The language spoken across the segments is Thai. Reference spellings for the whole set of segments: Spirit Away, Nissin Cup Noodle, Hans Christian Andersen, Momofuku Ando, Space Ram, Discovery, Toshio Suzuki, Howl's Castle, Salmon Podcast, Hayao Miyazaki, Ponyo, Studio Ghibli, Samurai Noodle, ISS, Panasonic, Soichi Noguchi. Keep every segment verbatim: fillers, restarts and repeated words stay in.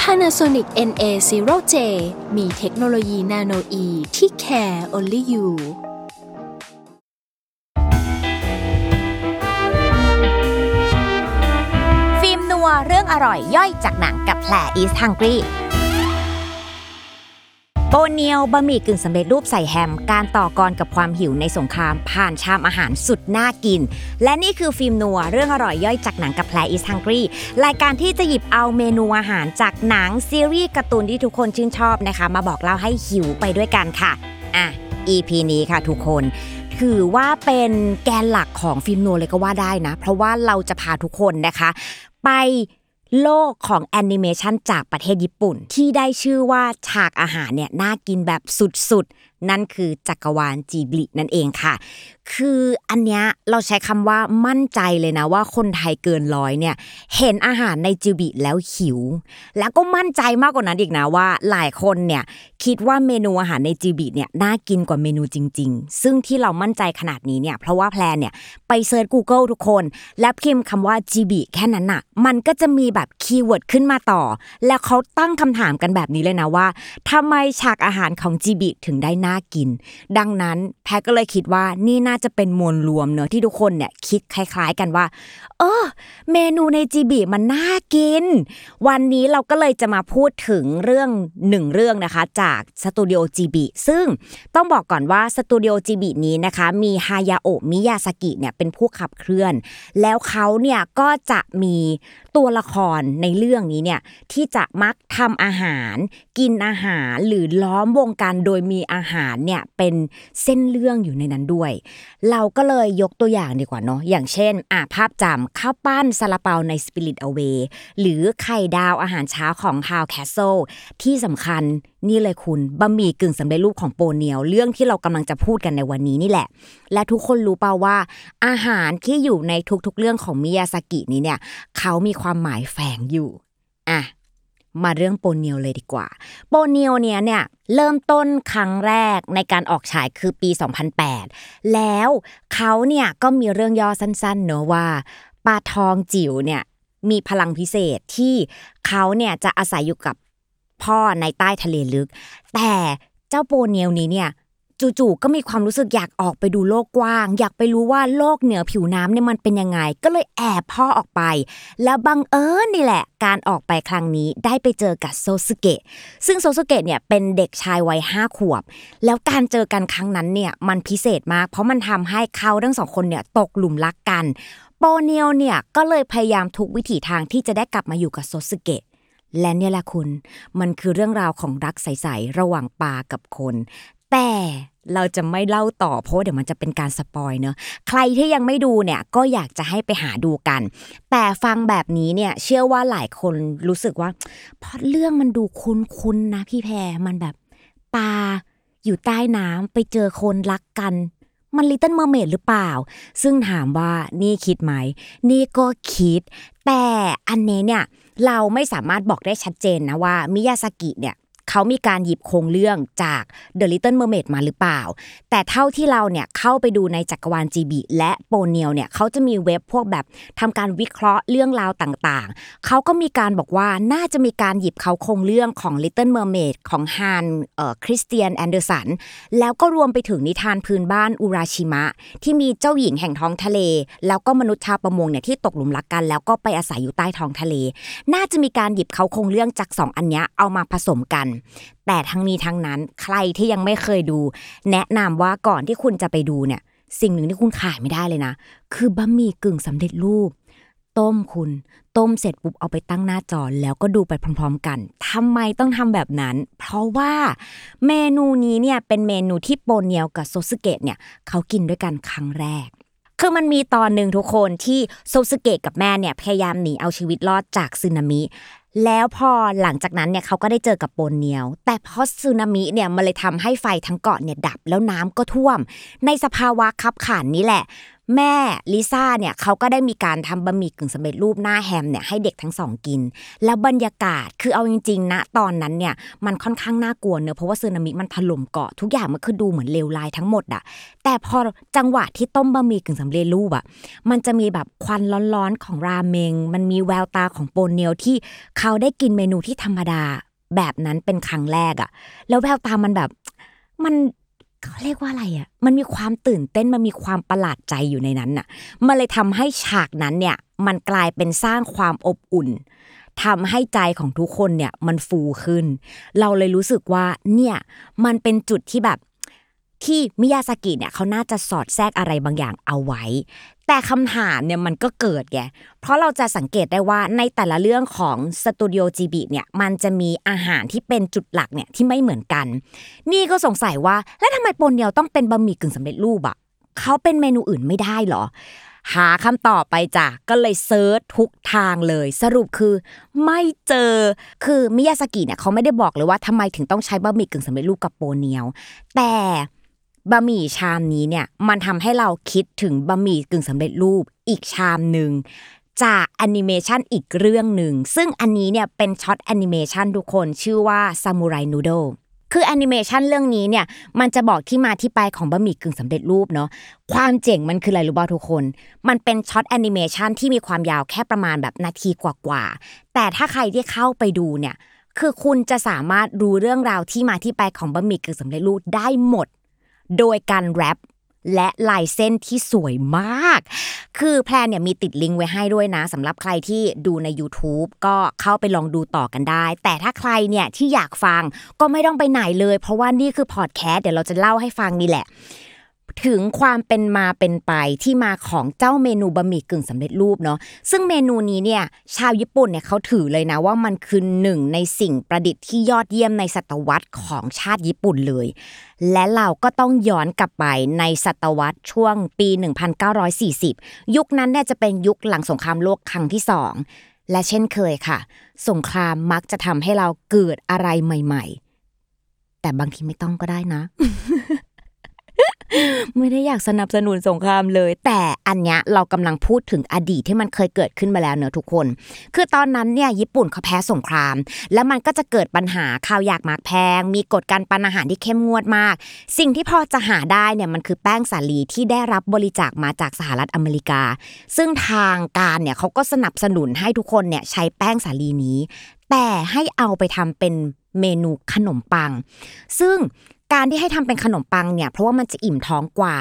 Panasonic เอ็น เอ ศูนย์ เจ มีเทคโนโลยีนาโนอีที่ Care Only You ฟิล์มนัวเรื่องอร่อยย่อยจากหนังกับแผลอีสต์ฮังกี้โบเนียวบะหมี่กึ่งสำเร็จรูปใส่แฮมการต่อกรกับความหิวในสงครามผ่านชามอาหารสุดน่ากินและนี่คือฟิล์มนัวเรื่องอร่อยย่อยจากหนังกับแผลอีสต์ฮังกี้รายการที่จะหยิบเอาเมนูอาหารจากหนังซีรีส์การ์ตูนที่ทุกคนชื่นชอบนะคะมาบอกเล่าให้หิวไปด้วยกันค่ะอ่ะ อี พี นี้ค่ะทุกคนถือว่าเป็นแกนหลักของฟิล์มนัวเลยก็ว่าได้นะเพราะว่าเราจะพาทุกคนนะคะไปโลกของแอนิเมชันจากประเทศญี่ปุ่นที่ได้ชื่อว่าฉากอาหารเนี่ยน่ากินแบบสุดๆนั่นคือจักรวาลจิบลินั่นเองค่ะคืออันเนี้ยเราใช้คำว่ามั่นใจเลยนะว่าคนไทยเกินร้อยเนี่ยเห็นอาหารในจิบลิแล้วหิวแล้วก็มั่นใจมากกว่านั้นอีกนะว่าหลายคนเนี่ยคิดว่าเมนูอาหารในจิบลิเนี่ยน่ากินกว่าเมนูจริงๆซึ่งที่เรามั่นใจขนาดนี้เนี่ยเพราะว่าแพลนเนี่ยไปเซิร์ช Google ทุกคนและพิมพ์คำว่าจิบลิแค่นั้นน่ะมันก็จะมีแบบคีย์เวิร์ดขึ้นมาต่อแล้วเขาตั้งคำถามกันแบบนี้เลยนะว่าทำไมฉากอาหารของจิบลิถึงได้น่ากินดังนั้นแพลก็เลยคิดว่านี่น่าจะเป็นมวลรวมเนอะที่ทุกคนเนี่ยคิดคล้ายๆกันว่าเออเมนูในจิบิมันน่ากินวันนี้เราก็เลยจะมาพูดถึงเรื่องหนึ่งเรื่องนะคะจากสตูดิโอจิบิซึ่งต้องบอกก่อนว่าสตูดิโอจิบินี้นะคะมีฮายาโอะมิยาซากิเนี่ยเป็นผู้ขับเคลื่อนแล้วเขาเนี่ยก็จะมีตัวละครในเรื่องนี้เนี่ยที่จะมักทำอาหารกินอาหารหรือล้อมวงการโดยมีอาหารเนี่ยเป็นเส้นเรื่องอยู่ในนั้นด้วยเราก็เลยยกตัวอย่างดีกว่าเนาะอย่างเช่นอ่ะภาพจำข้าวปั้นซาลาเปาใน Spirit Away หรือไข่ดาวอาหารเช้าของ Howl's Castle ที่สำคัญนี่เลยคุณบะหมี่กึ่งสำเร็จรูปของโปเนียวเรื่องที่เรากำลังจะพูดกันในวันนี้นี่แหละและทุกคนรู้เปล่าว่าอาหารที่อยู่ในทุกๆเรื่องของมิยาซากินี้เนี่ยเขามีความหมายแฝงอยู่อ่ะมาเรื่องโปเนียวเลยดีกว่าโปเนียวเนี่ยเนี่ยเริ่มต้นครั้งแรกในการออกฉายคือปีสองพันแปดแล้วเขาเนี่ยก็มีเรื่องย่อสั้นๆเนอะว่าปลาทองจิ๋วเนี่ยมีพลังพิเศษที่เขาเนี่ยจะอาศัยอยู่กับพ่อในใต้ทะเลลึกแต่เจ้าโปเนียวนี้เนี่ยจู่ๆก็มีความรู้สึกอยากออกไปดูโลกกว้างอยากไปรู้ว่าโลกเหนือผิวน้ำเนี่ยมันเป็นยังไงก็เลยแอบพ่อออกไปแล้วบังเอิญนี่แหละการออกไปครั้งนี้ได้ไปเจอกับโซสึเกะซึ่งโซสึเกะเนี่ยเป็นเด็กชายวัยห้าขวบแล้วการเจอกันครั้งนั้นเนี่ยมันพิเศษมากเพราะมันทำให้เขาทั้งสองคนเนี่ยตกหลุมรักกันโปเนียวเนี่ยก็เลยพยายามทุกวิถีทางที่จะได้กลับมาอยู่กับโซสึเกะและเนี่ยแหละคุณมันคือเรื่องราวของรักใสๆระหว่างปลากับคนแต่เราจะไม่เล่าต่อเพราะเดี๋ยวมันจะเป็นการสปอยเนอะใครที่ยังไม่ดูเนี่ยก็อยากจะให้ไปหาดูกันแต่ฟังแบบนี้เนี่ยเชื่อว่าหลายคนรู้สึกว่าเพราะเรื่องมันดูคุ้นๆนะพี่แพรมันแบบปลาอยู่ใต้น้ำไปเจอคนรักกันมัน Little Mermaid หรือเปล่าซึ่งถามว่านี่คิดไหมนี่ก็คิดแต่อันนี้เนี่ยเราไม่สามารถบอกได้ชัดเจนนะว่ามิยาซากิเนี่ยเขามีการหยิบโครงเรื่องจาก The Little Mermaid มาหรือเปล่าแต่เท่าที่เราเนี่ยเข้าไปดูในจักรวาลจิบิและโปเนียวเนี่ยเขาจะมีเว็บพวกแบบทำการวิเคราะห์เรื่องราวต่างๆเขาก็มีการบอกว่าน่าจะมีการหยิบเขาโครงเรื่องของ Little Mermaid ของ Hans Christian Andersen แล้วก็รวมไปถึงนิทานพื้นบ้านอุราชิมะที่มีเจ้าหญิงแห่งท้องทะเลแล้วก็มนุษย์ชาวประมงเนี่ยที่ตกหลุมรักกันแล้วก็ไปอาศัยอยู่ใต้ท้องทะเลน่าจะมีการหยิบเขาโครงเรื่องจากสองอันเนี้ยเอามาผสมกันแต่ทั้งนี้ทั้งนั้นใครที่ยังไม่เคยดูแนะนำว่าก่อนที่คุณจะไปดูเนี่ยสิ่งหนึ่งที่คุณขาดไม่ได้เลยนะคือบะหมี่กึ่งสำเร็จรูปต้มคุณต้มเสร็จปุ๊บเอาไปตั้งหน้าจอแล้วก็ดูไปพร้อมๆกันทำไมต้องทำแบบนั้นเพราะว่าเมนูนี้เนี่ยเป็นเมนูที่โปเนียวกับโซสึเกะเนี่ยเขากินด้วยกันครั้งแรกคือมันมีตอนนึงทุกคนที่โซสึเกะกับแม่เนี่ยพยายามหนีเอาชีวิตรอดจากสึนามิ แล้วพอหลังจากนั้นเนี่ยเขาก็ได้เจอกับโปนเนียวแต่พอสึนามิเนี่ยมันเลยทำให้ไฟทั้งเกาะเนี่ยดับแล้วน้ำก็ท่วมในสภาวะคับขันนี้แหละแม่ลิซ่าเนี่ยเขาก็ได้มีการทำบะหมี่กึ่งสำเร็จรูปหน้าแฮมเนี่ยให้เด็กทั้งสองกินแล้วบรรยากาศคือเอาจริงๆนะตอนนั้นเนี่ยมันค่อนข้างน่ากลัวเนอะเพราะว่าสึนามิมันถล่มเกาะทุกอย่างมันคือดูเหมือนเลวร้ายทั้งหมดอะแต่พอจังหวะที่ต้มบะหมี่กึ่งสำเร็จรูปอะมันจะมีแบบควันร้อนๆของราเมงมันมีแววตาของโปนเนียวที่เขาได้กินเมนูที่ธรรมดาแบบนั้นเป็นครั้งแรกอะแล้วแววตามันแบบมันเขาเรียกว่าอะไรอ่ะมันมีความตื่นเต้นมันมีความประหลาดใจอยู่ในนั้นน่ะมันเลยทำให้ฉากนั้นเนี่ยมันกลายเป็นสร้างความอบอุ่นทำให้ใจของทุกคนเนี่ยมันฟูขึ้นเราเลยรู้สึกว่าเนี่ยมันเป็นจุดที่แบบที่มิยาซากิเนี่ยเขาน่าจะสอดแทรกอะไรบางอย่างเอาไว้แต่คำถามเนี่ยมันก็เกิดไงเพราะเราจะสังเกตได้ว่าในแต่ละเรื่องของสตูดิโอจิบิเนี่ยมันจะมีอาหารที่เป็นจุดหลักเนี่ยที่ไม่เหมือนกันนี่ก็สงสัยว่าแล้วทำไมโปนเนียวต้องเป็นบะหมี่กึ่งสำเร็จรูปอ่ะเขาเป็นเมนูอื่นไม่ได้หรอหาคำตอบไปจ้ะก็เลยเซิร์ชทุกทางเลยสรุปคือไม่เจอคือมิยาซากิเนี่ยเขาไม่ได้บอกเลยว่าทำไมถึงต้องใช้บะหมี่กึ่งสำเร็จรูปกับโปนเนียวแต่บะหมี่ชามนี้เนี่ยมันทำให้เราคิดถึงบะหมี่กึ่งสำเร็จรูปอีกชามหนึ่งจากแอนิเมชันอีกเรื่องหนึ่งซึ่งอันนี้เนี่ยเป็นช็อตแอนิเมชันทุกคนชื่อว่าซามูไรนูโดคือแอนิเมชันเรื่องนี้เนี่ยมันจะบอกที่มาที่ไปของบะหมี่กึ่งสำเร็จรูปเนาะความเจ๋งมันคืออะไรรู้ป่ะทุกคนมันเป็นช็อตแอนิเมชันที่มีความยาวแค่ประมาณแบบนาทีกว่าๆแต่ถ้าใครที่เข้าไปดูเนี่ยคือคุณจะสามารถรู้เรื่องราวที่มาที่ไปของบะหมี่กึ่งสำเร็จรูปได้หมดโดยการแรปและลายเส้นที่สวยมากคือแพลนเนี่ยมีติดลิงก์ไว้ให้ด้วยนะสำหรับใครที่ดูใน YouTube ก็เข้าไปลองดูต่อกันได้แต่ถ้าใครเนี่ยที่อยากฟังก็ไม่ต้องไปไหนเลยเพราะว่านี่คือพอดแคสต์เดี๋ยวเราจะเล่าให้ฟังนี่แหละถึงความเป็นมาเป็นไปที่มาของเจ้าเมนูบะหมี่กึ่งสำเร็จรูปเนาะซึ่งเมนูนี้เนี่ยชาวญี่ปุ่นเนี่ยเขาถือเลยนะว่ามันคือหนึ่งในสิ่งประดิษฐ์ที่ยอดเยี่ยมในศตวรรษของชาติญี่ปุ่นเลยและเราก็ต้องย้อนกลับไปในศตวรรษช่วงปีหนึ่งพันเก้าร้อยสี่สิบยุคนั้นเนี่ยจะเป็นยุคหลังสงครามโลกครั้งที่สองและเช่นเคยค่ะสงครามมักจะทำให้เราเกิดอะไรใหม่ๆแต่บางทีไม่ต้องก็ได้นะ ไม่ได้อยากสนับสนุนสงครามเลยแต่อันเนี้ยเรากำลังพูดถึงอดีตที่มันเคยเกิดขึ้นมาแล้วเนอะทุกคนคือตอนนั้นเนี่ยญี่ปุ่นเขาแพ้สงครามแล้วมันก็จะเกิดปัญหาข้าวยากหมากแพงมีกฎการปันอาหารที่เข้มงวดมากสิ่งที่พอจะหาได้เนี่ยมันคือแป้งสาลีที่ได้รับบริจาคมาจากสหรัฐอเมริกาซึ่งทางการเนี่ยเขาก็สนับสนุนให้ทุกคนเนี่ยใช้แป้งสาลีนี้แต่ให้เอาไปทำเป็นเมนูขนมปังซึ่งการที่ให้ทำเป็นขนมปังเนี่ยเพราะว่ามันจะอิ่มท้องกว่า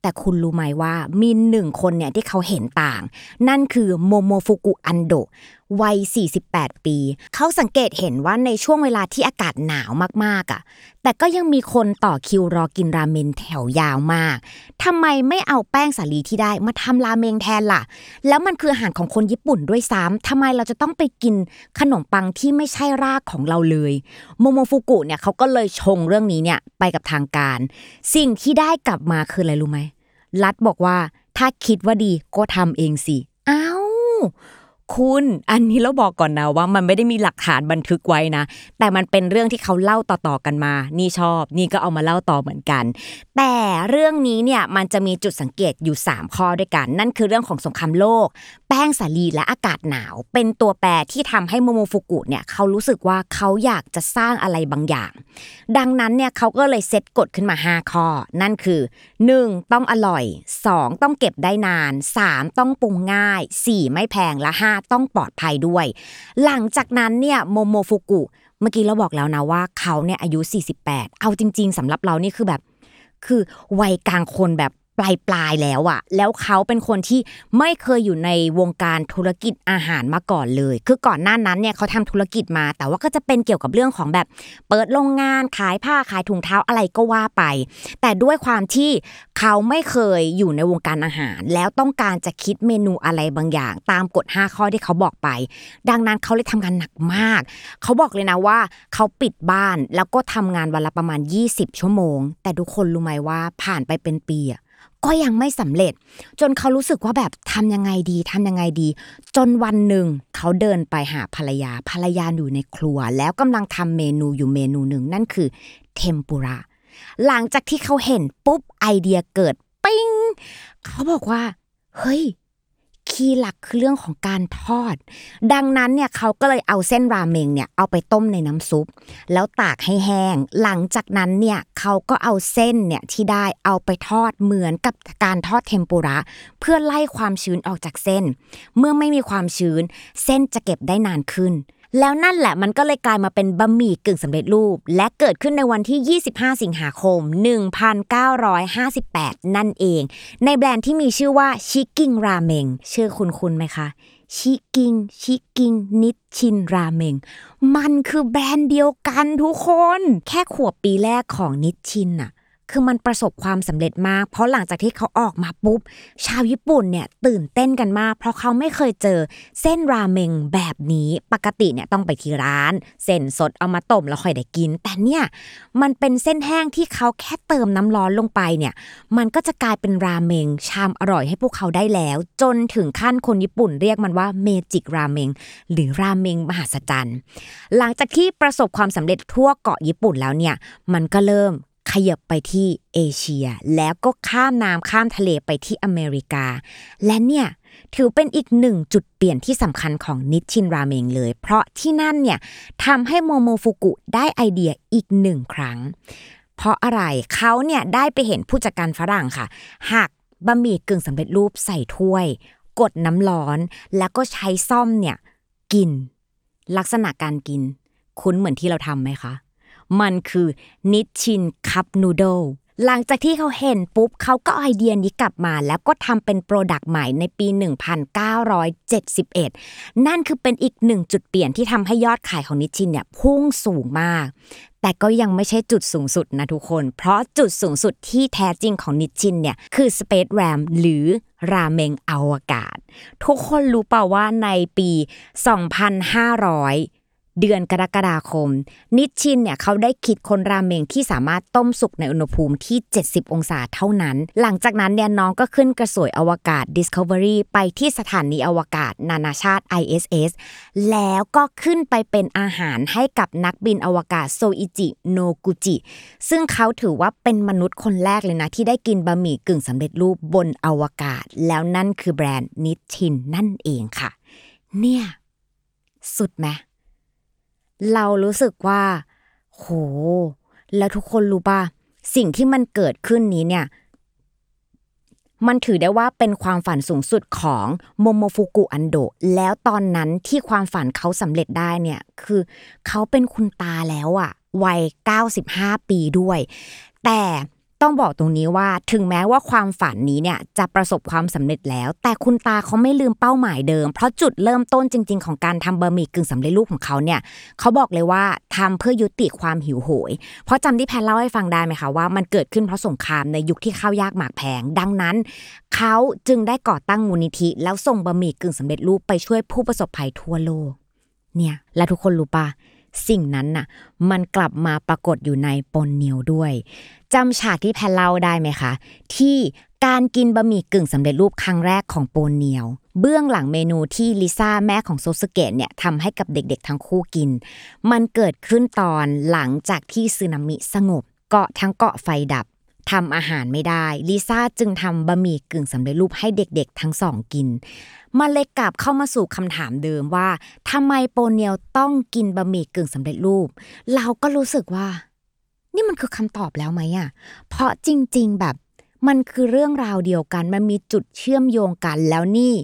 แต่คุณรู้ไหมว่ามีหนึ่งคนเนี่ยที่เขาเห็นต่างนั่นคือโมโมฟุกุอันโดวัยสี่สิบแปดปีเขาสังเกตเห็นว่าในช่วงเวลาที่อากาศหนาวมากๆอ่ะแต่ก็ยังมีคนต่อคิวรอกินราเมนแถวยาวมากทำไมไม่เอาแป้งสาลีที่ได้มาทำราเมงแทนล่ะแล้วมันคืออาหารของคนญี่ปุ่นด้วยซ้ำทำไมเราจะต้องไปกินขนมปังที่ไม่ใช่รากของเราเลยโมโมฟุกุเนี่ยเขาก็เลยชงเรื่องนี้เนี่ยไปกับทางการสิ่งที่ได้กลับมาคืออะไรรู้ไหมรัฐบอกว่าถ้าคิดว่าดีก็ทำเองสิอ้าวคุณอันนี้เราบอกก่อนนะว่ามันไม่ได้มีหลักฐานบันทึกไว้นะแต่มันเป็นเรื่องที่เขาเล่าต่อๆกันมานี่ชอบนี่ก็เอามาเล่าต่อเหมือนกันแต่เรื่องนี้เนี่ยมันจะมีจุดสังเกตอยู่สามข้อด้วยกันนั่นคือเรื่องของสงครามโลกแป้งสาลีและอากาศหนาวเป็นตัวแปรที่ทำให้โมโมฟุกุเนี่ยเขารู้สึกว่าเขาอยากจะสร้างอะไรบางอย่างดังนั้นเนี่ยเขาก็เลยเซตกฎขึ้นมาห้าข้อนั่นคือหนึ่งต้องอร่อยสองต้องเก็บได้นานสามต้องปรุงง่ายสี่ไม่แพงและห้าต้องปลอดภัยด้วยหลังจากนั้นเนี่ยโมโมฟุกุเมื่อกี้เราบอกแล้วนะว่าเขาเนี่ยอายุสี่สิบแปดเอาจริงๆสำหรับเรานี่คือแบบคือวัยกลางคนแบบปลายๆแล้วอะแล้วเขาเป็นคนที่ไม่เคยอยู่ในวงการธุรกิจอาหารมาก่อนเลยคือก่อนหน้านั้นเนี่ยเขาทำธุรกิจมาแต่ว่าก็จะเป็นเกี่ยวกับเรื่องของแบบเปิดโรงงานขายผ้าขายถุงเท้าอะไรก็ว่าไปแต่ด้วยความที่เขาไม่เคยอยู่ในวงการอาหารแล้วต้องการจะคิดเมนูอะไรบางอย่างตามกฎห้าข้อที่เขาบอกไปดังนั้นเขาเลยทำงานหนักมากเขาบอกเลยนะว่าเขาปิดบ้านแล้วก็ทำงานวันละประมาณยี่สิบชั่วโมงแต่ทุกคนรู้ไหมว่าผ่านไปเป็นปีอะ ก็ยังไม่สำเร็จจนเขารู้สึกว่าแบบทำยังไงดีทำยังไงดีจนวันหนึ่งเขาเดินไปหาภรรยาภรรยาอยู่ในครัวแล้วกำลังทำเมนูอยู่เมนูหนึ่งนั่นคือเทมปุระหลังจากที่เขาเห็นปุ๊บไอเดียเกิดปิ๊งเขาบอกว่าเฮ้ยคีย์หลักคือเรื่องของการทอดดังนั้นเนี่ยเขาก็เลยเอาเส้นราเมงเนี่ยเอาไปต้มในน้ำซุปแล้วตากให้แห้งหลังจากนั้นเนี่ยเขาก็เอาเส้นเนี่ยที่ได้เอาไปทอดเหมือนกับการทอดเทมปุระเพื่อไล่ความชื้นออกจากเส้นเมื่อไม่มีความชื้นเส้นจะเก็บได้นานขึ้นแล้วนั่นแหละมันก็เลยกลายมาเป็นบะหมี่กึ่งสำเร็จรูปและเกิดขึ้นในวันที่ยี่สิบห้าสิงหาคม หนึ่งพันเก้าร้อยห้าสิบแปดนั่นเองในแบรนด์ที่มีชื่อว่าชิกกิ้งราเมงชื่อคุ้นๆไหมคะชิกกิ้งชิกกิ้งนิชชินราเมงมันคือแบรนด์เดียวกันทุกคนแค่ขวบปีแรกของนิชชินน่ะคือมันประสบความสำเร็จมากเพราะหลังจากที่เขาออกมาปุ๊บชาวญี่ปุ่นเนี่ยตื่นเต้นกันมากเพราะเขาไม่เคยเจอเส้นราเมงแบบนี้ปกติเนี่ยต้องไปที่ร้านเส้นสดเอามาต้มแล้วค่อยได้กินแต่เนี่ยมันเป็นเส้นแห้งที่เขาแค่เติมน้ำร้อนลงไปเนี่ยมันก็จะกลายเป็นราเมงชามอร่อยให้พวกเขาได้แล้วจนถึงขั้นคนญี่ปุ่นเรียกมันว่าเมจิกราเมงหรือราเมงมหัศจรรย์หลังจากที่ประสบความสำเร็จทั่วเกาะญี่ปุ่นแล้วเนี่ยมันก็เริ่มขยับไปที่เอเชียแล้วก็ข้ามน้ำข้ามทะเลไปที่อเมริกาและเนี่ยถือเป็นอีกหนึ่งจุดเปลี่ยนที่สำคัญของนิชชินราเมงเลยเพราะที่นั่นเนี่ยทำให้โมโมฟุกุได้ไอเดียอีกหนึ่งครั้งเพราะอะไรเขาเนี่ยได้ไปเห็นผู้จัดการฝรั่งค่ะหักบะหมี่กึ่งสำเร็จรูปใส่ถ้วยกดน้ำร้อนแล้วก็ใช้ซ่อมเนี่ยกินลักษณะการกินคุ้นเหมือนที่เราทำไหมคะมันคือนิชชินคัพนูโดลหลังจากที่เขาเห็นปุ๊บเขาก็ไอเดียนี้กลับมาแล้วก็ทำเป็นโปรดักต์ใหม่ในปี หนึ่งพันเก้าร้อยเจ็ดสิบเอ็ดนั่นคือเป็นอีกหนึ่งจุดเปลี่ยนที่ทำให้ยอดขายของนิชชินเนี่ยพุ่งสูงมากแต่ก็ยังไม่ใช่จุดสูงสุดนะทุกคนเพราะจุดสูงสุดที่แท้จริงของนิชชินเนี่ยคือ Space Ram หรือราเมงอวกาศทุกคนรู้เปล่าว่าในปี สองพันห้าร้อยเดือนกรกฎาคมนิชชินเนี่ยเขาได้คิดค้นราเมงที่สามารถต้มสุกในอุณหภูมิที่เจ็ดสิบองศาเท่านั้นหลังจากนั้นเนี่ยน้องก็ขึ้นกระสวยอวกาศ Discovery ไปที่สถานีอวกาศนานาชาติ ไอ เอส เอส แล้วก็ขึ้นไปเป็นอาหารให้กับนักบินอวกาศโซอิจิโนกุจิซึ่งเขาถือว่าเป็นมนุษย์คนแรกเลยนะที่ได้กินบะหมี่กึ่งสำเร็จรูปบนอวกาศแล้วนั่นคือแบรนด์นิชชินนั่นเองค่ะเนี่ยสุดไหมเรารู้สึกว่าโหแล้วทุกคนรู้ป่ะสิ่งที่มันเกิดขึ้นนี้เนี่ยมันถือได้ว่าเป็นความฝันสูงสุดของโมโมฟุกุอันโดแล้วตอนนั้นที่ความฝันเขาสำเร็จได้เนี่ยคือเขาเป็นคุณตาแล้วอ่ะวัยเก้าสิบห้าปีด้วยแต่ต้องบอกตรงนี้ว่าถึงแม้ว่าความฝันนี้เนี่ยจะประสบความสำเร็จแล้วแต่คุณตาเขาไม่ลืมเป้าหมายเดิมเพราะจุดเริ่มต้นจริงๆของการทำบะหมี่กึ่งสำเร็จรูปของเขาเนี่ยเขาบอกเลยว่าทำเพื่อยุติความหิวโหยเพราะจำที่แพนเล่าให้ฟังได้ไหมคะว่ามันเกิดขึ้นเพราะสงครามในยุคที่ข้าวยากหมากแพงดังนั้นเขาจึงได้ก่อตั้งมูลนิธิแล้วส่งบะหมี่กึ่งสำเร็จรูปไปช่วยผู้ประสบภัยทั่วโลกเนี่ยและทุกคนรู้ปะสิ่งนั้นน่ะมันกลับมาปรากฏอยู่ในปนเนียวด้วยจำฉากที่แพนเล่าได้ไหมคะที่การกินบะหมี่กึ่งสำเร็จรูปครั้งแรกของปนเนียวเบื้องหลังเมนูที่ลิซ่าแม่ของโซสึเกะเนี่ยทำให้กับเด็กๆทั้งคู่กินมันเกิดขึ้นตอนหลังจากที่สึนามิสงบเกาะทั้งเกาะไฟดับทำอาหารไม่ได้ลิซ่าจึงทำบะหมี่กึ่งสำเร็จรูปให้เด็กๆทั้งสองกินมันเลยกลับเข้ามาสู่คำถามเดิมว่าทำไมโปเนียวต้องกินบะหมี่กึ่งสำเร็จรูปเราก็รู้สึกว่านี่มันคือคำตอบแล้วไหมอ่ะเพราะจริงๆแบบมันคือเรื่องราวเดียวกันมันมีจุดเชื่อมโยงกันแล้วนี่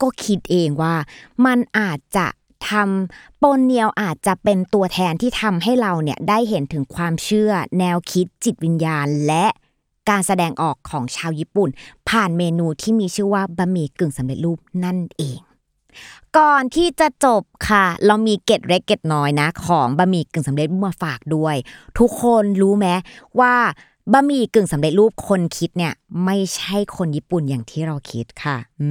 ก็คิดเองว่ามันอาจจะทำโปเนียวอาจจะเป็นตัวแทนที่ทำให้เราเนี่ยได้เห็นถึงความเชื่อแนวคิดจิตวิญญาณและการแสดงออกของชาวญี่ปุ่นผ่านเมนูที่มีชื่อว่าบะหมี่กึ่งสำเร็จรูปนั่นเองก่อนที่จะจบค่ะเรามีเกร็ดเล็กเกร็ดน้อยนะของบะหมี่กึ่งสำเร็จรูปมาฝากด้วยทุกคนรู้ไหมว่าบะหมี่กึ่งสำเร็จรูปคนคิดเนี่ยไม่ใช่คนญี่ปุ่นอย่างที่เราคิดค่ะอื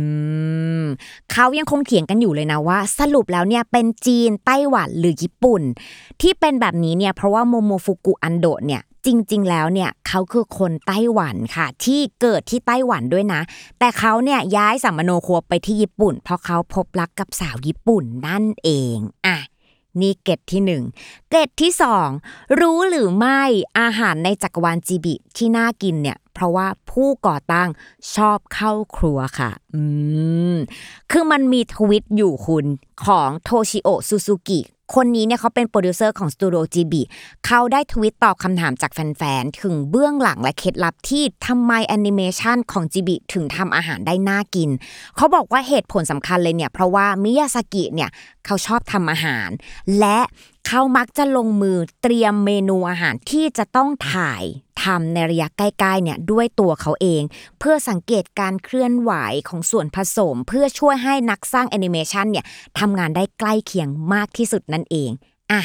มเขายังคงเถียงกันอยู่เลยนะว่าสรุปแล้วเนี่ยเป็นจีนไต้หวันหรือญี่ปุ่นที่เป็นแบบนี้เนี่ยเพราะว่าโมโมฟุกุอันโดะเนี่ย จริงๆแล้วเนี่ยเขาคือคนไต้หวันค่ะที่เกิดที่ไต้หวันด้วยนะแต่เขาเนี่ยย้ายสัมมโนครัวไปที่ญี่ปุ่นเพราะเขาพบรักกับสาวญี่ปุ่นนั่นเองอ่ะนี่เกร็ดที่หนึ่งเกร็ดที่สองรู้หรือไม่อาหารในจักรวาลจิบิที่น่ากินเนี่ยเพราะว่าผู้ก่อตั้งชอบเข้าครัวค่ะอืมคือมันมีทวิตอยู่คุณของโทชิโอะซูซูกิคนนี้เนี่ยเขาเป็นโปรดิวเซอร์ของ Studio Ghibli เขาได้ทวิตตอบคำถามจากแฟนๆถึงเบื้องหลังและเคล็ดลับที่ทำไมแอนิเมชันของ Ghibli ถึงทำอาหารได้น่ากินเขาบอกว่าเหตุผลสำคัญเลยเนี่ยเพราะว่ามิยาซากิเนี่ยเขาชอบทำอาหารและเขามักจะลงมือเตรียมเมนูอาหารที่จะต้องถ่ายทำในระยะใกล้ๆเนี่ยด้วยตัวเขาเองเพื่อสังเกตการเคลื่อนไหวของส่วนผสมเพื่อช่วยให้นักสร้างแอนิเมชันเนี่ยทำงานได้ใกล้เคียงมากที่สุดนั่นเองอ่ะ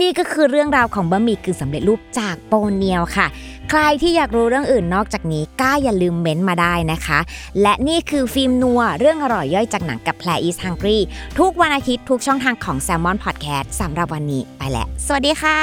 นี่ก็คือเรื่องราวของบะหมี่กึ่งสำเร็จรูปจากโปเนียวค่ะใครที่อยากรู้เรื่องอื่นนอกจากนี้ก็อย่าลืมเม้นต์มาได้นะคะและนี่คือฟิล์มนัวเรื่องอร่อยย่อยจากหนังกับแพลอีสฮังกี้ทุกวันอาทิตย์ทุกช่องทางของ Salmon Podcast สำหรับวันนี้ไปแล้วสวัสดีค่ะ